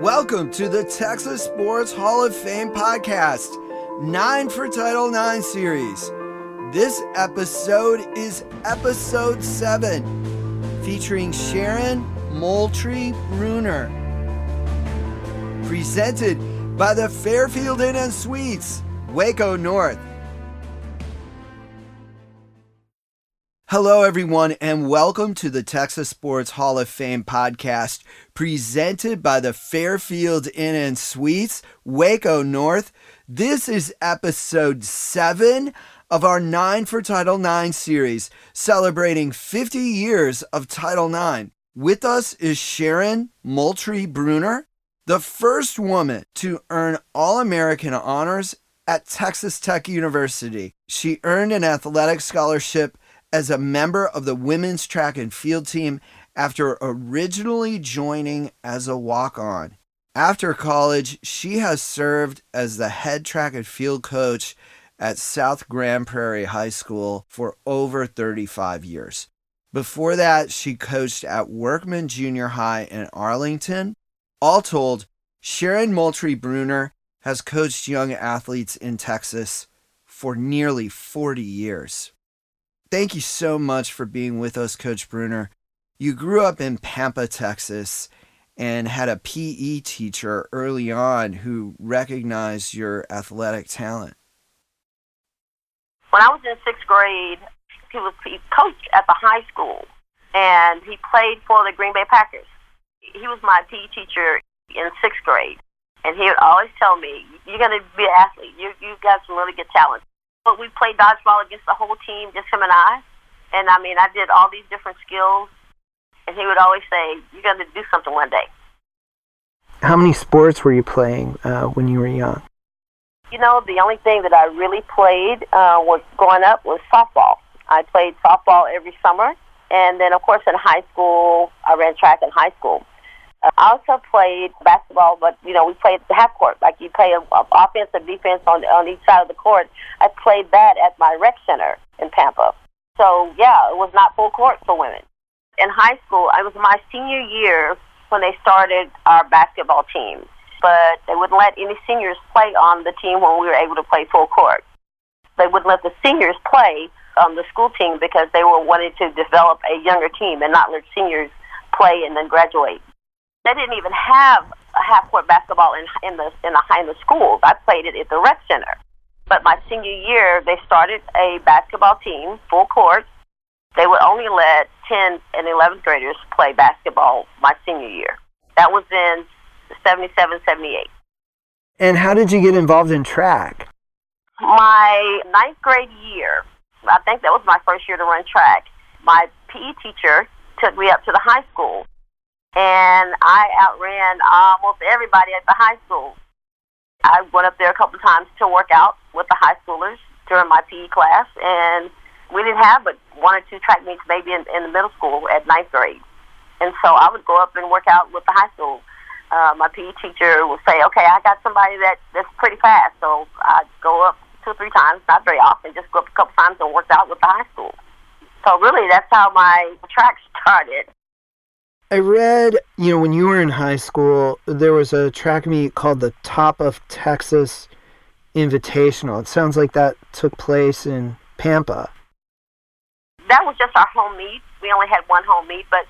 Welcome to the Texas Sports Hall of Fame podcast, 9 for Title IX series. This episode is episode 7, featuring Sharon Moultrie Bruner. Presented by the Fairfield Inn & Suites, Waco North. Hello everyone and welcome to the Texas Sports Hall of Fame podcast presented by the Fairfield Inn & Suites, Waco North. This is episode 7 of our 9 for Title IX series, celebrating 50 years of Title IX. With us is Sharon Moultrie Bruner, the first woman to earn All-American honors at Texas Tech University. She earned an athletic scholarship as a member of the women's track and field team after originally joining as a walk-on. After college, she has served as the head track and field coach at South Grand Prairie High School for over 35 years. Before that, she coached at Workman Junior High in Arlington. All told, Sharon Moultrie Bruner has coached young athletes in Texas for nearly 40 years. Thank you so much for being with us, Coach Bruner. You grew up in Pampa, Texas, and had a PE teacher early on who recognized your athletic talent. When I was in sixth grade, he coached at the high school, and he played for the Green Bay Packers. He was my PE teacher in sixth grade, and he would always tell me, "You're going to be an athlete. You've got some really good talent." But we played dodgeball against the whole team, just him and I. And I mean, I did all these different skills. And he would always say, "You're going to do something one day." How many sports were you playing when you were young? You know, the only thing that I really played was growing up was softball. I played softball every summer. And then, of course, in high school, I ran track in high school. I also played basketball, but, you know, we played the half court. Like, you play offense and defense on each side of the court. I played that at my rec center in Pampa. So, yeah, it was not full court for women. In high school, it was my senior year when they started our basketball team. But they wouldn't let any seniors play on the team when we were able to play full court. They wouldn't let the seniors play on the school team because they were wanting to develop a younger team and not let seniors play and then graduate. They didn't even have a half-court basketball in the schools. I played it at the rec center. But my senior year, they started a basketball team, full court. They would only let 10th and 11th graders play basketball my senior year. That was in 77, 78. And how did you get involved in track? My ninth grade year, I think that was my first year to run track, my PE teacher took me up to the high school. And I outran almost everybody at the high school. I went up there a couple of times to work out with the high schoolers during my PE class. And we didn't have but one or two track meets maybe in the middle school at ninth grade. And so I would go up and work out with the high school. My PE teacher would say, "Okay, I got somebody that's pretty fast." So I'd go up two or three times, not very often, just go up a couple times and worked out with the high school. So really, that's how my track started. I read, you know, when you were in high school, there was a track meet called the Top of Texas Invitational. It sounds like that took place in Pampa. That was just our home meet. We only had one home meet, but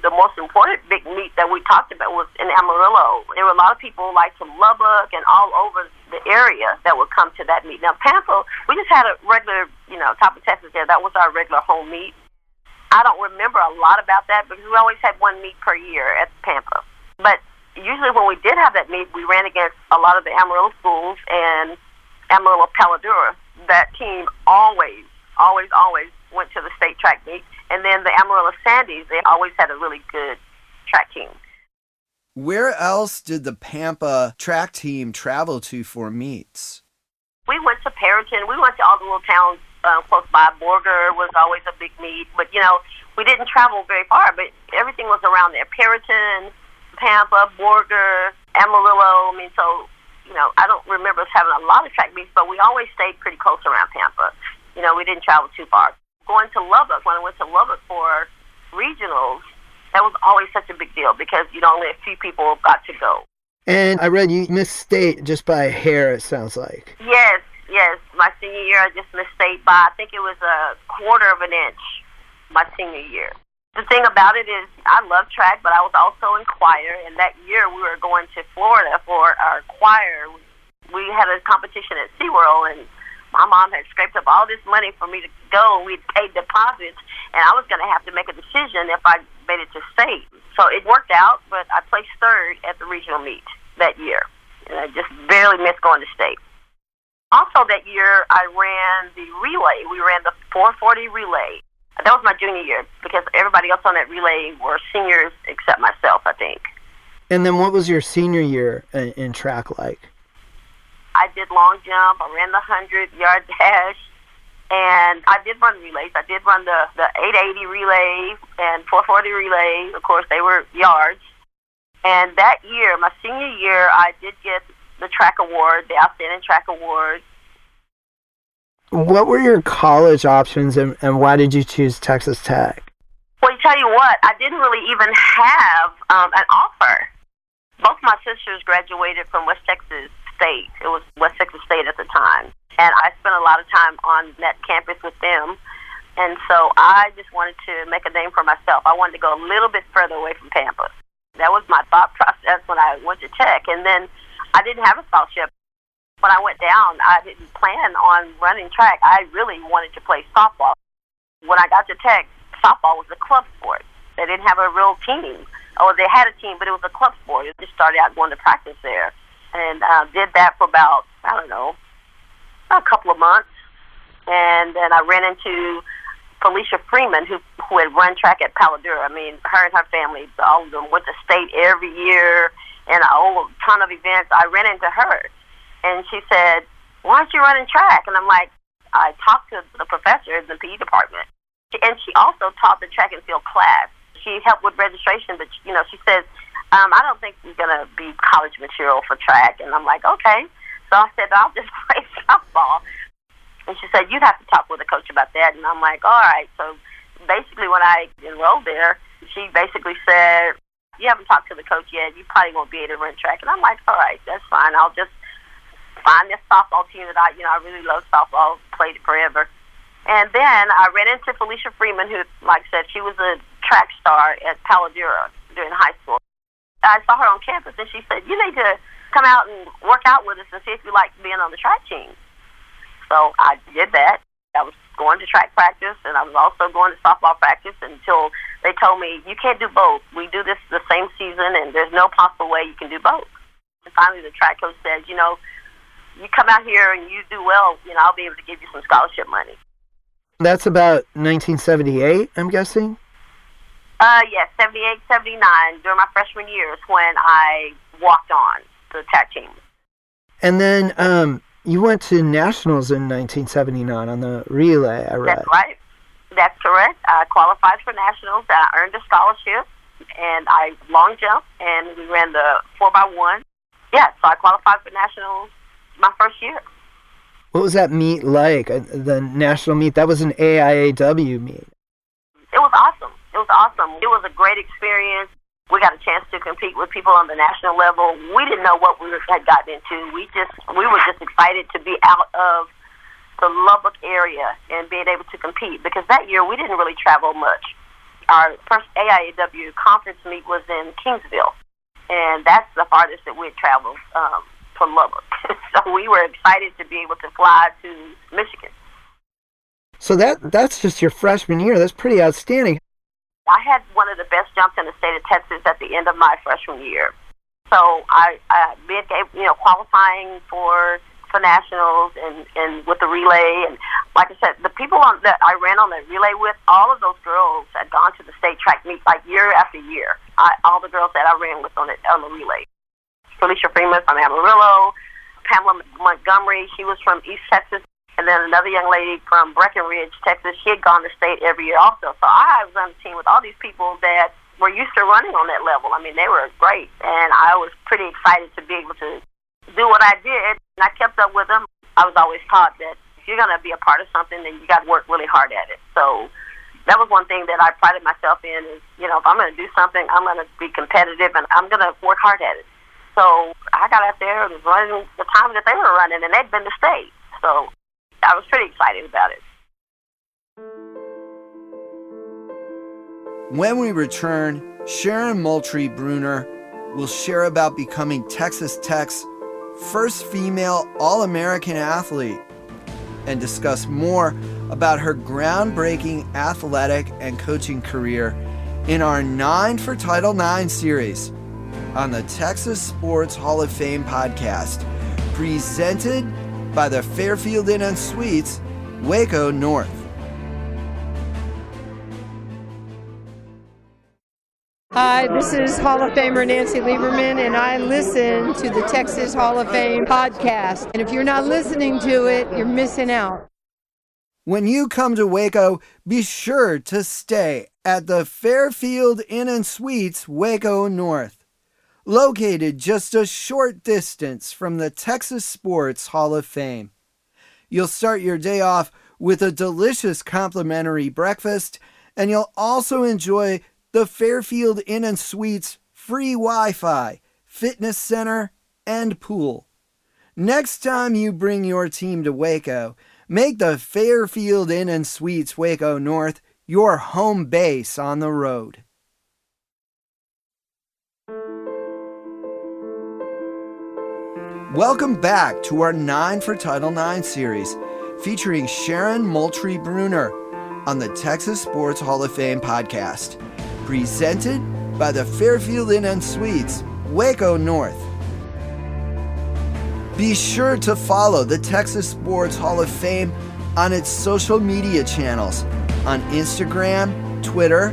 the most important big meet that we talked about was in Amarillo. There were a lot of people like from Lubbock and all over the area that would come to that meet. Now, Pampa, we just had a regular, you know, Top of Texas there. That was our regular home meet. I don't remember a lot about that because we always had one meet per year at Pampa. But usually when we did have that meet, we ran against a lot of the Amarillo schools and Amarillo Palladura. That team always went to the state track meet. And then the Amarillo Sandies, they always had a really good track team. Where else did the Pampa track team travel to for meets? We went to Perryton. We went to all the little towns close by. Borger was always a big meet, but you know, we didn't travel very far, but everything was around there. Perryton, Pampa, Borger, Amarillo. I mean, so, you know, I don't remember us having a lot of track meets, but we always stayed pretty close around Pampa. You know, we didn't travel too far. Going to Lubbock, when I went to Lubbock for regionals, that was always such a big deal because, you know, only a few people got to go. And I read you missed state just by a hair, it sounds like. Yes. My senior year, I just missed state by, I think it was a quarter of an inch my senior year. The thing about it is I love track, but I was also in choir. And that year we were going to Florida for our choir. We had a competition at SeaWorld, and my mom had scraped up all this money for me to go. And we'd paid deposits, and I was going to have to make a decision if I made it to state. So it worked out, but I placed third at the regional meet that year. And I just barely missed going to state. Also that year, I ran the relay. We ran the 440 relay. That was my junior year, because everybody else on that relay were seniors except myself, I think. And then what was your senior year in track like? I did long jump. I ran the 100-yard dash. And I did run relays. I did run the 880 relay and 440 relay. Of course, they were yards. And that year, my senior year, I did get the track award, the Outstanding Track Award. What were your college options, and why did you choose Texas Tech? Well, to tell you what, I didn't really even have an offer. Both my sisters graduated from West Texas State. It was West Texas State at the time. And I spent a lot of time on that campus with them. And so I just wanted to make a name for myself. I wanted to go a little bit further away from Pampa. That was my thought process when I went to Tech. And then I didn't have a scholarship. When I went down, I didn't plan on running track. I really wanted to play softball. When I got to Tech, softball was a club sport. They didn't have a real team. Or they had a team, but it was a club sport. I just started out going to practice there. And did that for about, I don't know, a couple of months. And then I ran into Felicia Freeman, who had run track at Palo Duro. I mean, her and her family, all of them went to state every year. And a whole ton of events, I ran into her. And she said, why aren't you running track? And I'm like, I talked to the professor in the PE department. And she also taught the track and field class. She helped with registration, but, you know, she says, I don't think you're going to be college material for track. And I'm like, okay. So I said, I'll just play softball. And she said, you'd have to talk with a coach about that. And I'm like, all right. So basically when I enrolled there, she basically said, you haven't talked to the coach yet. You probably won't be able to run track. And I'm like, all right, that's fine. I'll just find this softball team that I really love softball, played it forever. And then I ran into Felicia Freeman, who, like I said, she was a track star at Palo Duro during high school. I saw her on campus, and she said, you need to come out and work out with us and see if you like being on the track team. So I did that. I was going to track practice, and I was also going to softball practice until they told me, you can't do both. We do this the same season, and there's no possible way you can do both. And finally, the track coach says, you come out here and you do well, I'll be able to give you some scholarship money. That's about 1978, I'm guessing? Yes, 78, 79, during my freshman year is when I walked on the track team. And then you went to nationals in 1979 on the relay, I read. That's right. That's correct. I qualified for nationals. I earned a scholarship, and I long jumped, and we ran the 4x1. Yeah, so I qualified for nationals my first year. What was that meet like, the national meet? That was an AIAW meet. It was awesome. It was awesome. It was a great experience. We got a chance to compete with people on the national level. We didn't know what we had gotten into. We were just excited to be out of the Lubbock area and being able to compete, because that year we didn't really travel much. Our first AIAW conference meet was in Kingsville, and that's the farthest that we had traveled from Lubbock. So we were excited to be able to fly to Michigan. So that's just your freshman year. That's pretty outstanding. I had one of the best jumps in the state of Texas at the end of my freshman year. So I did, qualifying for nationals and with the relay, and like I said, the people that I ran on the relay with, all of those girls had gone to the state track meet like year after year. All the girls that I ran with on the relay. Felicia Freeman from Amarillo, Pamela Montgomery, she was from East Texas, and then another young lady from Breckenridge, Texas, she had gone to state every year also. So I was on the team with all these people that were used to running on that level. I mean, they were great, and I was pretty excited to be able to do what I did, and I kept up with them. I was always taught that if you're going to be a part of something, then you got to work really hard at it. So that was one thing that I prided myself in is, if I'm going to do something, I'm going to be competitive, and I'm going to work hard at it. So I got out there and running the time that they were running, and they'd been to state. So I was pretty excited about it. When we return, Sharon Moultrie Bruner will share about becoming Texas Tech's first female All-American athlete and discuss more about her groundbreaking athletic and coaching career in our 9 for Title IX series on the Texas Sports Hall of Fame podcast, presented by the Fairfield Inn & Suites, Waco North. Hi, this is Hall of Famer Nancy Lieberman, and I listen to the Texas Hall of Fame podcast. And if you're not listening to it, you're missing out. When you come to Waco, be sure to stay at the Fairfield Inn & Suites, Waco North, located just a short distance from the Texas Sports Hall of Fame. You'll start your day off with a delicious complimentary breakfast, and you'll also enjoy the Fairfield Inn & Suites free Wi-Fi, fitness center, and pool. Next time you bring your team to Waco, make the Fairfield Inn & Suites Waco North your home base on the road. Welcome back to our 9 for Title IX series featuring Sharon Moultrie Bruner on the Texas Sports Hall of Fame podcast, presented by the Fairfield Inn & Suites, Waco North. Be sure to follow the Texas Sports Hall of Fame on its social media channels on Instagram, Twitter,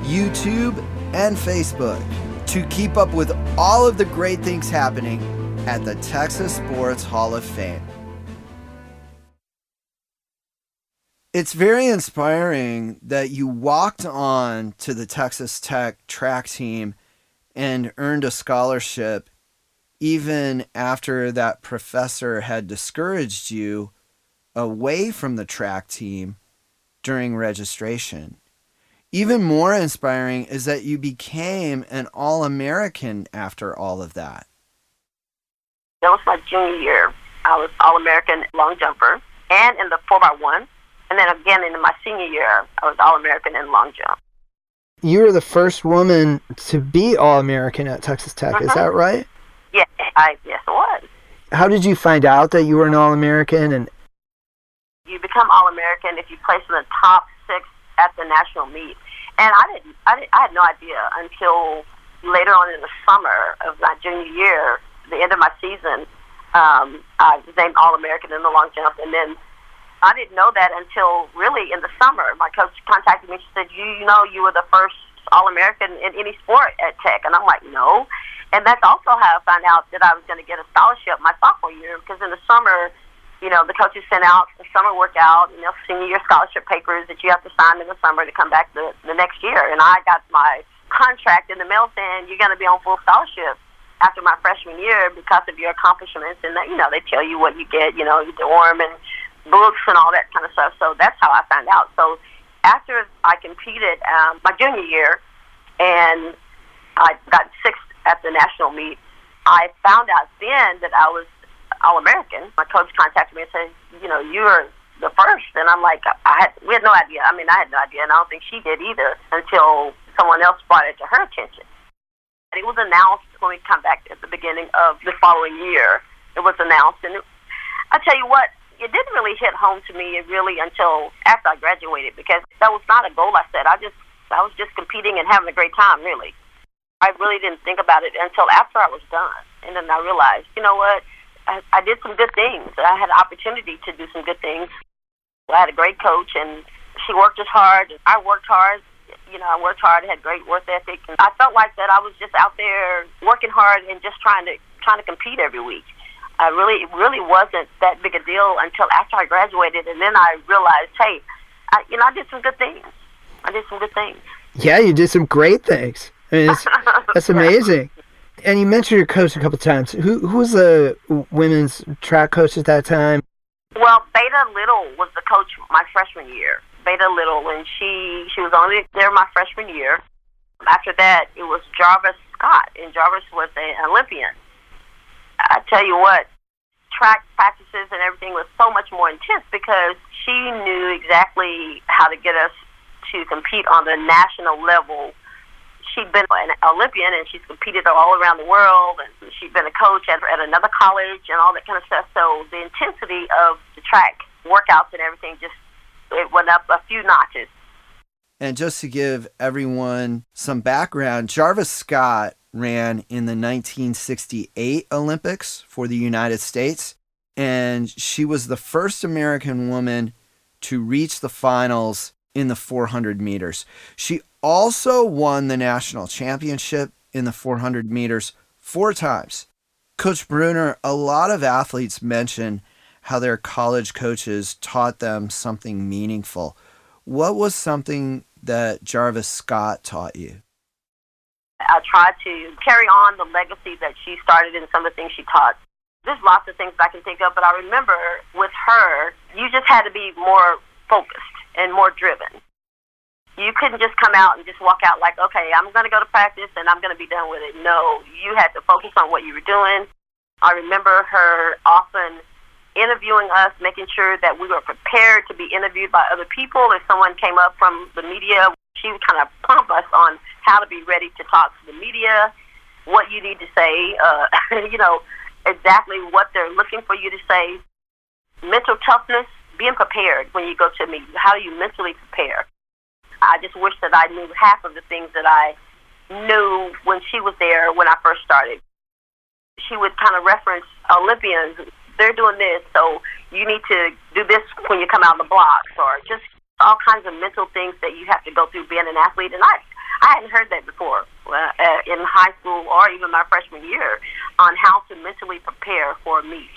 YouTube, and Facebook to keep up with all of the great things happening at the Texas Sports Hall of Fame. It's very inspiring that you walked on to the Texas Tech track team and earned a scholarship even after that professor had discouraged you away from the track team during registration. Even more inspiring is that you became an All-American after all of that. That was my junior year. I was All-American long jumper and in the 4x1. And then again, in my senior year, I was All-American in long jump. You were the first woman to be All-American at Texas Tech, Is that right? Yeah, yes, it was. How did you find out that you were an All-American? And you become All-American if you place in the top 6 at the national meet. And I had no idea until later on in the summer of my junior year, the end of my season. I was named All-American in the long jump, and then I didn't know that until really in the summer. My coach contacted me. She said, you know, you were the first All-American in any sport at Tech. And I'm like, no. And that's also how I found out that I was going to get a scholarship my sophomore year, because in the summer, you know, the coaches sent out the summer workout, and they'll send you your scholarship papers that you have to sign in the summer to come back the next year. And I got my contract in the mail saying, you're going to be on full scholarship after my freshman year because of your accomplishments. And, that, you know, they tell you what you get, you know, your dorm and books and all that kind of stuff. So that's how I found out. So after I competed my junior year and I got 6th at the national meet, I found out then that I was All-American. My coach contacted me and said, you know, you were the first. And I'm like, we had no idea. I mean, I had no idea, and I don't think she did either until someone else brought it to her attention. And it was announced when we come back at the beginning of the following year. It was announced. And I tell you what, it didn't really hit home to me really until after I graduated, because that was not a goal I set. I was just competing and having a great time, really. I really didn't think about it until after I was done. And then I realized, you know what, I did some good things. I had an opportunity to do some good things. I had a great coach, and she worked as hard. I worked hard. You know, I worked hard, had great work ethic. And I felt like that I was just out there working hard and just trying to compete every week. It really wasn't that big a deal until after I graduated, and then I realized, hey, I did some good things. Yeah, you did some great things. I mean, that's amazing. And you mentioned your coach a couple of times. Who was the women's track coach at that time? Well, Beta Little was the coach my freshman year. Beta Little, and she was only there my freshman year. After that, it was Jarvis Scott, and Jarvis was an Olympian. tell you what, track practices and everything was so much more intense because she knew exactly how to get us to compete on the national level. She'd been an Olympian, and she's competed all around the world, and she'd been a coach at another college and all that kind of stuff. So the intensity of the track workouts and everything just, it went up a few notches. And just to give everyone some background, Jarvis Scott ran in the 1968 Olympics for the United States, and she was the first American woman to reach the finals in the 400 meters. She also won the national championship in the 400 meters 4 times. Coach Bruner, a lot of athletes mention how their college coaches taught them something meaningful. What was something that Jarvis Scott taught you? I tried to carry on the legacy that she started and some of the things she taught. There's lots of things I can think of, but I remember with her, you just had to be more focused and more driven. You couldn't just come out and just walk out like, okay, I'm going to go to practice and I'm going to be done with it. No, you had to focus on what you were doing. I remember her often interviewing us, making sure that we were prepared to be interviewed by other people. If someone came up from the media, she would kind of pump us on how to be ready to talk to the media, what you need to say, you know, exactly what they're looking for you to say. Mental toughness, being prepared when you go to a meeting. How do you mentally prepare? I just wish that I knew half of the things that I knew when she was there when I first started. She would kind of reference Olympians. They're doing this, so you need to do this when you come out of the blocks, or just all kinds of mental things that you have to go through being an athlete. And I hadn't heard that before in high school or even my freshman year on how to mentally prepare for a meet.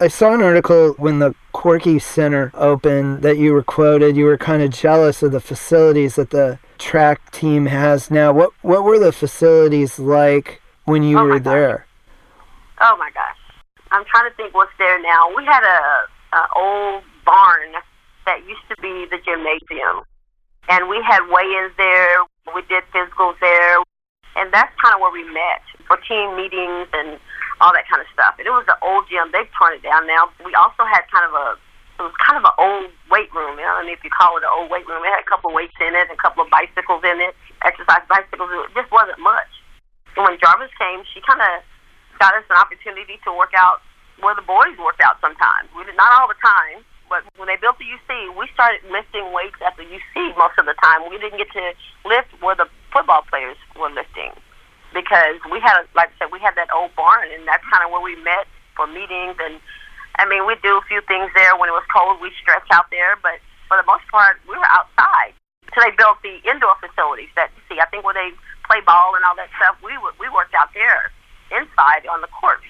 I saw an article when the Quirky Center opened that you were quoted. You were kind of jealous of the facilities that the track team has now. What were the facilities like when you were there? Oh, my gosh. I'm trying to think what's there now. We had an old barn that used to be the gymnasium, and we had weigh-ins there. We did physicals there, and that's kind of where we met for team meetings and all that kind of stuff. And it was the old gym. They've torn it down now. We also had it was kind of an old weight room. I don't know if you call it an old weight room. It had a couple of weights in it, a couple of bicycles in it, exercise bicycles. It just wasn't much. And when Jarvis came, she kind of got us an opportunity to work out where the boys worked out sometimes. We did not all the time, but when they built the UC, we started lifting weights at the UC most of the time. We didn't get to lift where the football players were lifting, because we had, like I said, we had that old barn, and that's kind of where we met for meetings. And, I mean, we'd do a few things there. When it was cold, we'd stretch out there, but for the most part, we were outside. So they built the indoor facilities that, see, I think where they play ball and all that stuff, we worked out there inside on the court.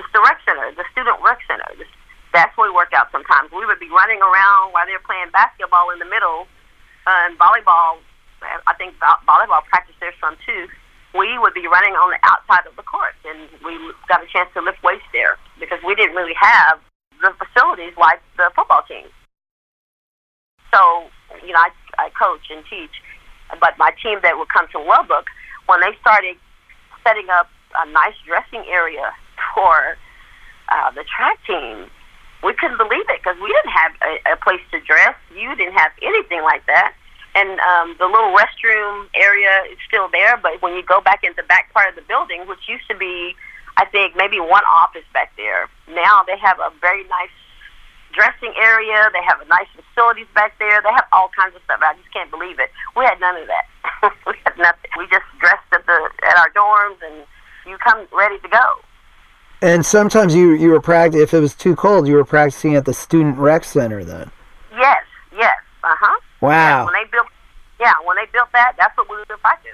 It's the rec center, the student rec center. That's where we worked out sometimes. We would be running around while they're playing basketball in the middle, and volleyball. I think volleyball practice there's some too. We would be running on the outside of the court, and we got a chance to lift weights there because we didn't really have the facilities like the football team. So, you know, I coach and teach, but my team that would come to Lubbock, when they started setting up a nice dressing area for the track team, we couldn't believe it because we didn't have a place to dress. You didn't have anything like that. And the little restroom area is still there, but when you go back into the back part of the building, which used to be, I think, maybe one office back there, now they have a very nice dressing area. They have a nice facilities back there. They have all kinds of stuff. I just can't believe it. We had none of that. We had nothing. We just dressed at our dorms, and you come ready to go. And sometimes you were practicing, if it was too cold, you were practicing at the student rec center then? Yes. Uh-huh. Wow. When they built that, that's what we would practice.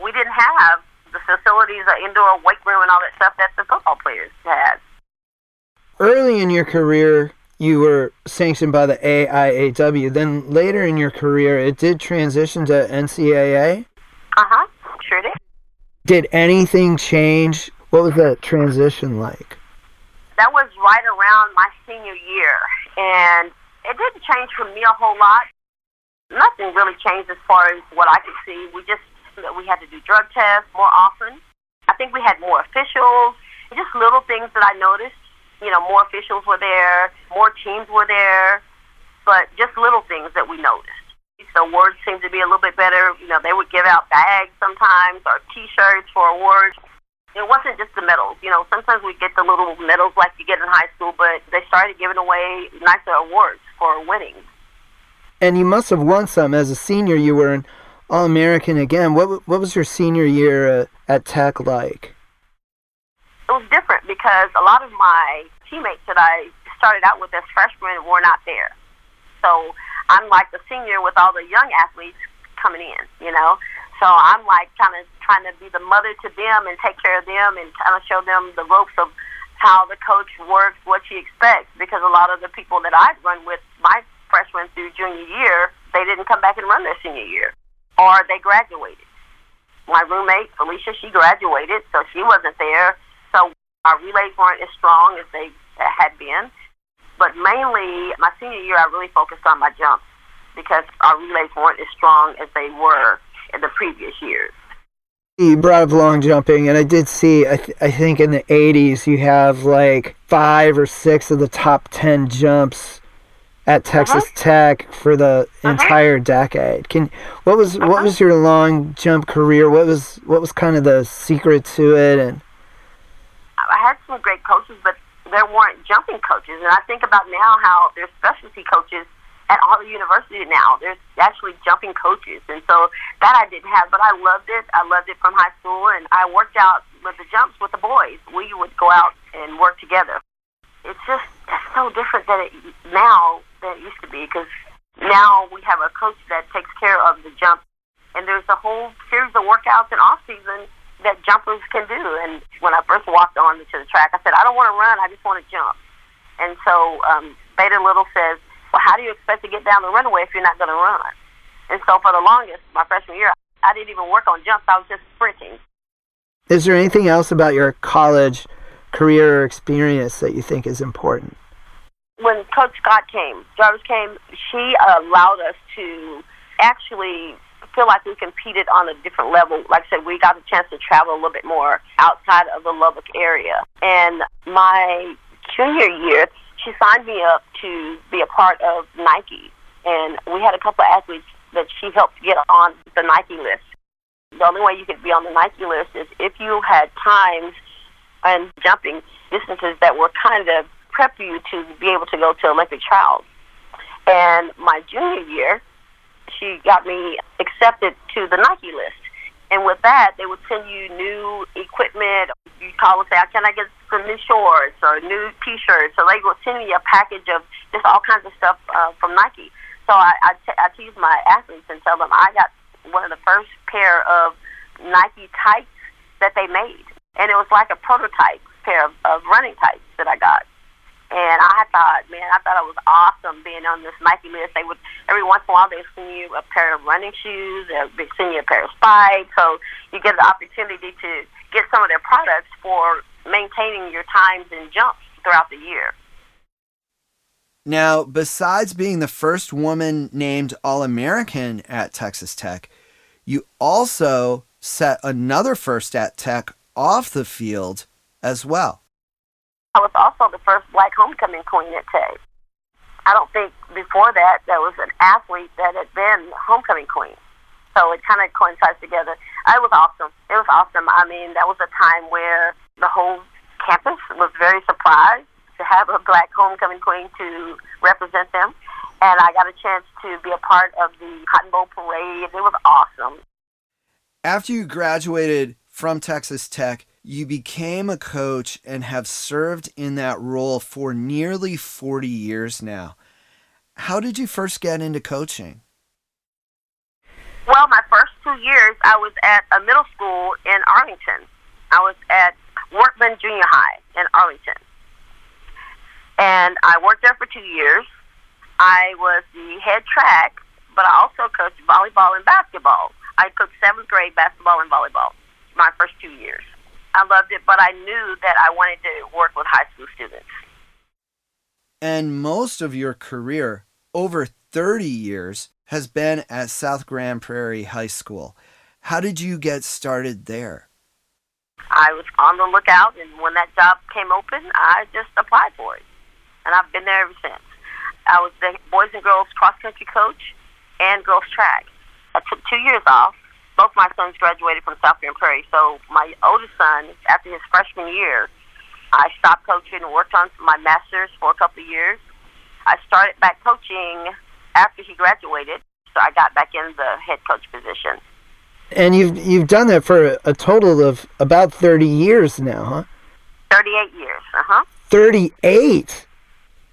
We didn't have the facilities, the indoor weight room and all that stuff that the football players had. Early in your career, you were sanctioned by the AIAW. Then later in your career, it did transition to NCAA? Uh-huh. Sure did. Did anything change? What was that transition like? That was right around my senior year, and it didn't change for me a whole lot. Nothing really changed as far as what I could see. We had to do drug tests more often. I think we had more officials, just little things that I noticed. You know, more officials were there, more teams were there, but just little things that we noticed. So awards seemed to be a little bit better. You know, they would give out bags sometimes or T-shirts for awards. It wasn't just the medals. You know, sometimes we get the little medals like you get in high school, but they started giving away nicer awards for winning. And you must have won some. As a senior, you were an All-American again. What was your senior year at Tech like? It was different because a lot of my teammates that I started out with as freshmen were not there. So I'm like the senior with all the young athletes coming in, you know. So I'm like kind of trying to be the mother to them and take care of them and kind of show them the ropes of how the coach works, what she expects, because a lot of the people that I'd run with my freshman through junior year, they didn't come back and run their senior year, or they graduated. My roommate, Felicia, she graduated, so she wasn't there. So our relays weren't as strong as they had been. But mainly, my senior year, I really focused on my jumps because our relays weren't as strong as they were in the previous years. You brought up long jumping, and I did see, I think in the 80s, you have like 5 or 6 of the top 10 jumps at Texas Tech for the entire decade. What was your long jump career? What was kind of the secret to it? And I had some great coaches, but there weren't jumping coaches. And I think about now how there's specialty coaches at all the universities now. There's actually jumping coaches. And so that I didn't have, but I loved it. I loved it from high school. And I worked out with the jumps with the boys. We would go out and work together. It's just so different than it used to be, because now we have a coach that takes care of the jump. And there's a whole series of workouts and off-season that jumpers can do. And when I first walked on to the track, I said, I don't want to run, I just want to jump. And so Beta Little says, well, how do you expect to get down the runway if you're not going to run? And so for the longest, my freshman year, I didn't even work on jumps, I was just sprinting. Is there anything else about your college career or experience that you think is important? When Coach Scott came, Jarvis came, she allowed us to actually feel like we competed on a different level. Like I said, we got a chance to travel a little bit more outside of the Lubbock area. And my junior year, she signed me up to be a part of Nike. And we had a couple of athletes that she helped get on the Nike list. The only way you could be on the Nike list is if you had times and jumping distances that were kind of prep you to be able to go to Olympic trials. And my junior year, she got me accepted to the Nike list. And with that, they would send you new equipment. You call and say, can I get some new shorts or new T-shirts? So they would send me a package of just all kinds of stuff from Nike. So I tease my athletes and tell them I got one of the first pair of Nike tights that they made. And it was like a prototype pair of running tights that I got. And I thought it was awesome being on this Nike list. They would, every once in a while, they would send you a pair of running shoes, they would send you a pair of spikes. So you get the opportunity to get some of their products for maintaining your times and jumps throughout the year. Now, besides being the first woman named All-American at Texas Tech, you also set another first at Tech off the field as well. I was also the first black homecoming queen at Tech. I don't think before that there was an athlete that had been homecoming queen. So it kind of coincides together. It was awesome. It was awesome. I mean, that was a time where the whole campus was very surprised to have a black homecoming queen to represent them. And I got a chance to be a part of the Cotton Bowl Parade. It was awesome. After you graduated from Texas Tech, you became a coach and have served in that role for nearly 40 years now. How did you first get into coaching? Well, my first 2 years, I was at a middle school in Arlington. I was at Workman Junior High in Arlington. And I worked there for 2 years. I was the head track, but I also coached volleyball and basketball. I coached 7th grade basketball and volleyball my first 2 years. I loved it, but I knew that I wanted to work with high school students. And most of your career, over 30 years, has been at South Grand Prairie High School. How did you get started there? I was on the lookout, and when that job came open, I just applied for it. And I've been there ever since. I was the boys and girls cross-country coach and girls track. I took 2 years off. Both my sons graduated from South Grand Prairie. So my oldest son, after his freshman year, I stopped coaching and worked on my master's for a couple of years. I started back coaching after he graduated, so I got back in the head coach position. And you've done that for a total of about 30 years now, huh? 38 years, uh-huh. 38?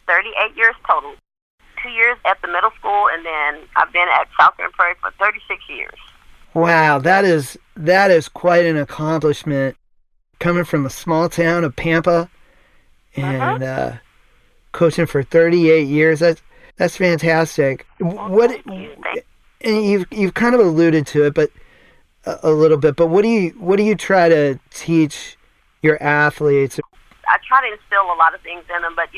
38 years total. 2 years at the middle school, and then I've been at South Grand Prairie for 36 years. Wow, that is quite an accomplishment, coming from a small town of Pampa and coaching for 38 years. That's fantastic. And you've kind of alluded to it, but a little bit. But what do you try to teach your athletes? I try to instill a lot of things in them, but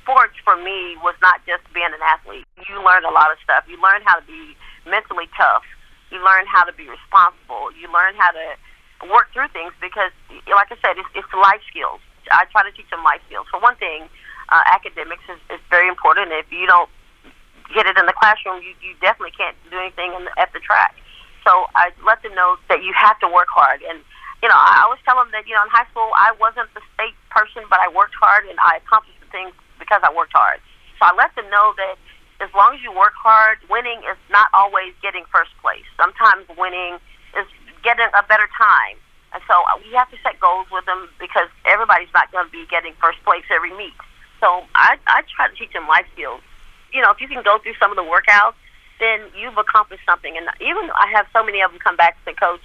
sports for me was not just being an athlete. You learn a lot of stuff. You learn how to be mentally tough. You learn how to be responsible. You learn how to work through things because, like I said, it's life skills. I try to teach them life skills. For one thing, academics is very important. If you don't get it in the classroom, you definitely can't do anything at the track. So I let them know that you have to work hard. And, I always tell them that, in high school, I wasn't the state person, but I worked hard and I accomplished the things because I worked hard. So I let them know that as long as you work hard, winning is not always getting first place. Sometimes winning is getting a better time. And so we have to set goals with them because everybody's not going to be getting first place every meet. So I try to teach them life skills. If you can go through some of the workouts, then you've accomplished something. And even though I have so many of them come back and say, Coach,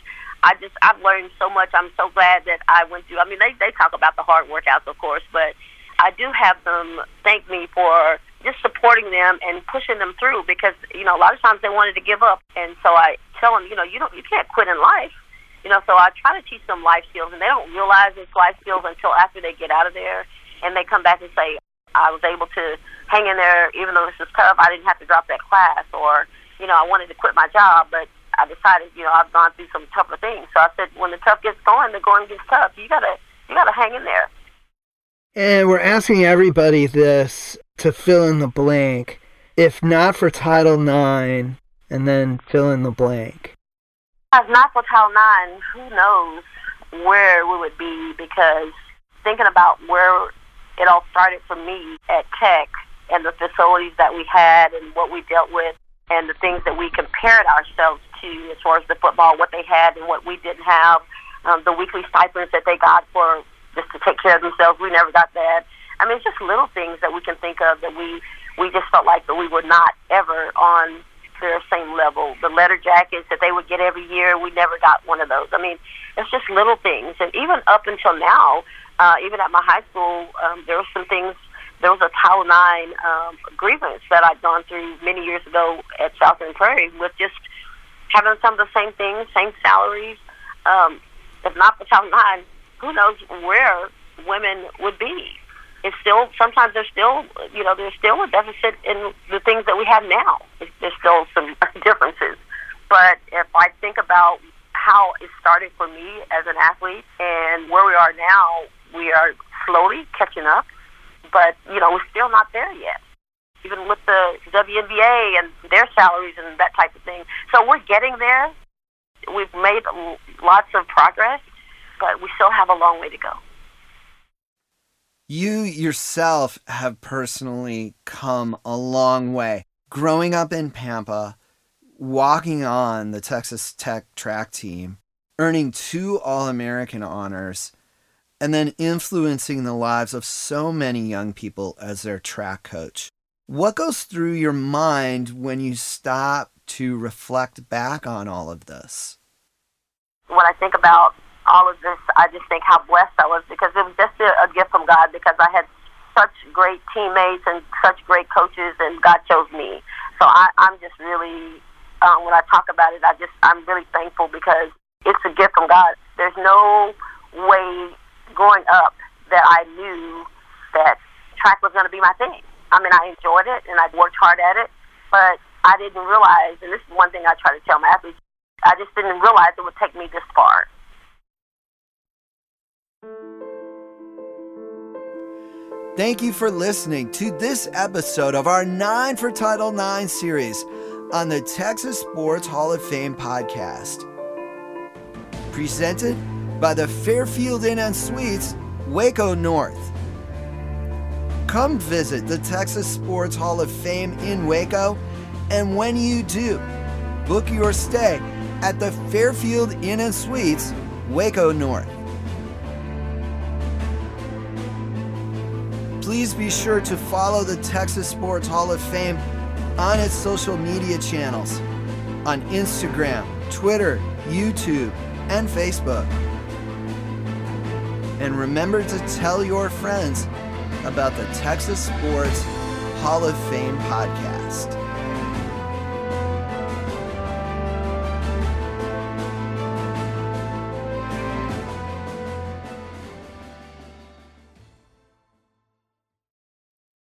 I've learned so much. I'm so glad that I went through. I mean, they talk about the hard workouts, of course, but I do have them thank me for just supporting them and pushing them through because, a lot of times they wanted to give up. And so I tell them, you can't quit in life. So I try to teach them life skills, and they don't realize it's life skills until after they get out of there and they come back and say, I was able to hang in there even though this is tough. I didn't have to drop that class, or, I wanted to quit my job, but I decided, I've gone through some tougher things. So I said, when the tough gets going, the going gets tough. You gotta hang in there. And we're asking everybody this to fill in the blank. If not for Title IX, and then fill in the blank. If not for Title IX, who knows where we would be, because thinking about where it all started for me at Tech and the facilities that we had and what we dealt with and the things that we compared ourselves to as far as the football, what they had and what we didn't have, the weekly stipends that they got for just to take care of themselves. We never got that. I mean, it's just little things that we can think of that we just felt like that we were not ever on their same level. The letter jackets that they would get every year, we never got one of those. I mean, it's just little things. And even up until now, even at my high school, there were some things. There was a Title IX grievance that I'd gone through many years ago at South Grand Prairie with just having some of the same things, same salaries. If not for Title IX, who knows where women would be. It's still, sometimes there's still, there's still a deficit in the things that we have now. There's still some differences. But if I think about how it started for me as an athlete and where we are now, we are slowly catching up. But, we're still not there yet, even with the WNBA and their salaries and that type of thing. So we're getting there. We've made lots of progress, but we still have a long way to go. You yourself have personally come a long way. Growing up in Pampa, walking on the Texas Tech track team, earning 2 All-American honors, and then influencing the lives of so many young people as their track coach. What goes through your mind when you stop to reflect back on all of this? When I think about all of this, I just think how blessed I was, because it was just a gift from God, because I had such great teammates and such great coaches, and God chose me. So I'm just really, when I talk about it, I'm really thankful, because it's a gift from God. There's no way growing up that I knew that track was going to be my thing. I mean, I enjoyed it and I worked hard at it, but I didn't realize, and this is one thing I try to tell my athletes, I just didn't realize it would take me this far. Thank you for listening to this episode of our 9 for Title IX series on the Texas Sports Hall of Fame podcast. Presented by the Fairfield Inn and Suites, Waco North. Come visit the Texas Sports Hall of Fame in Waco, and when you do, book your stay at the Fairfield Inn and Suites, Waco North. Please be sure to follow the Texas Sports Hall of Fame on its social media channels on Instagram, Twitter, YouTube, and Facebook. And remember to tell your friends about the Texas Sports Hall of Fame podcast.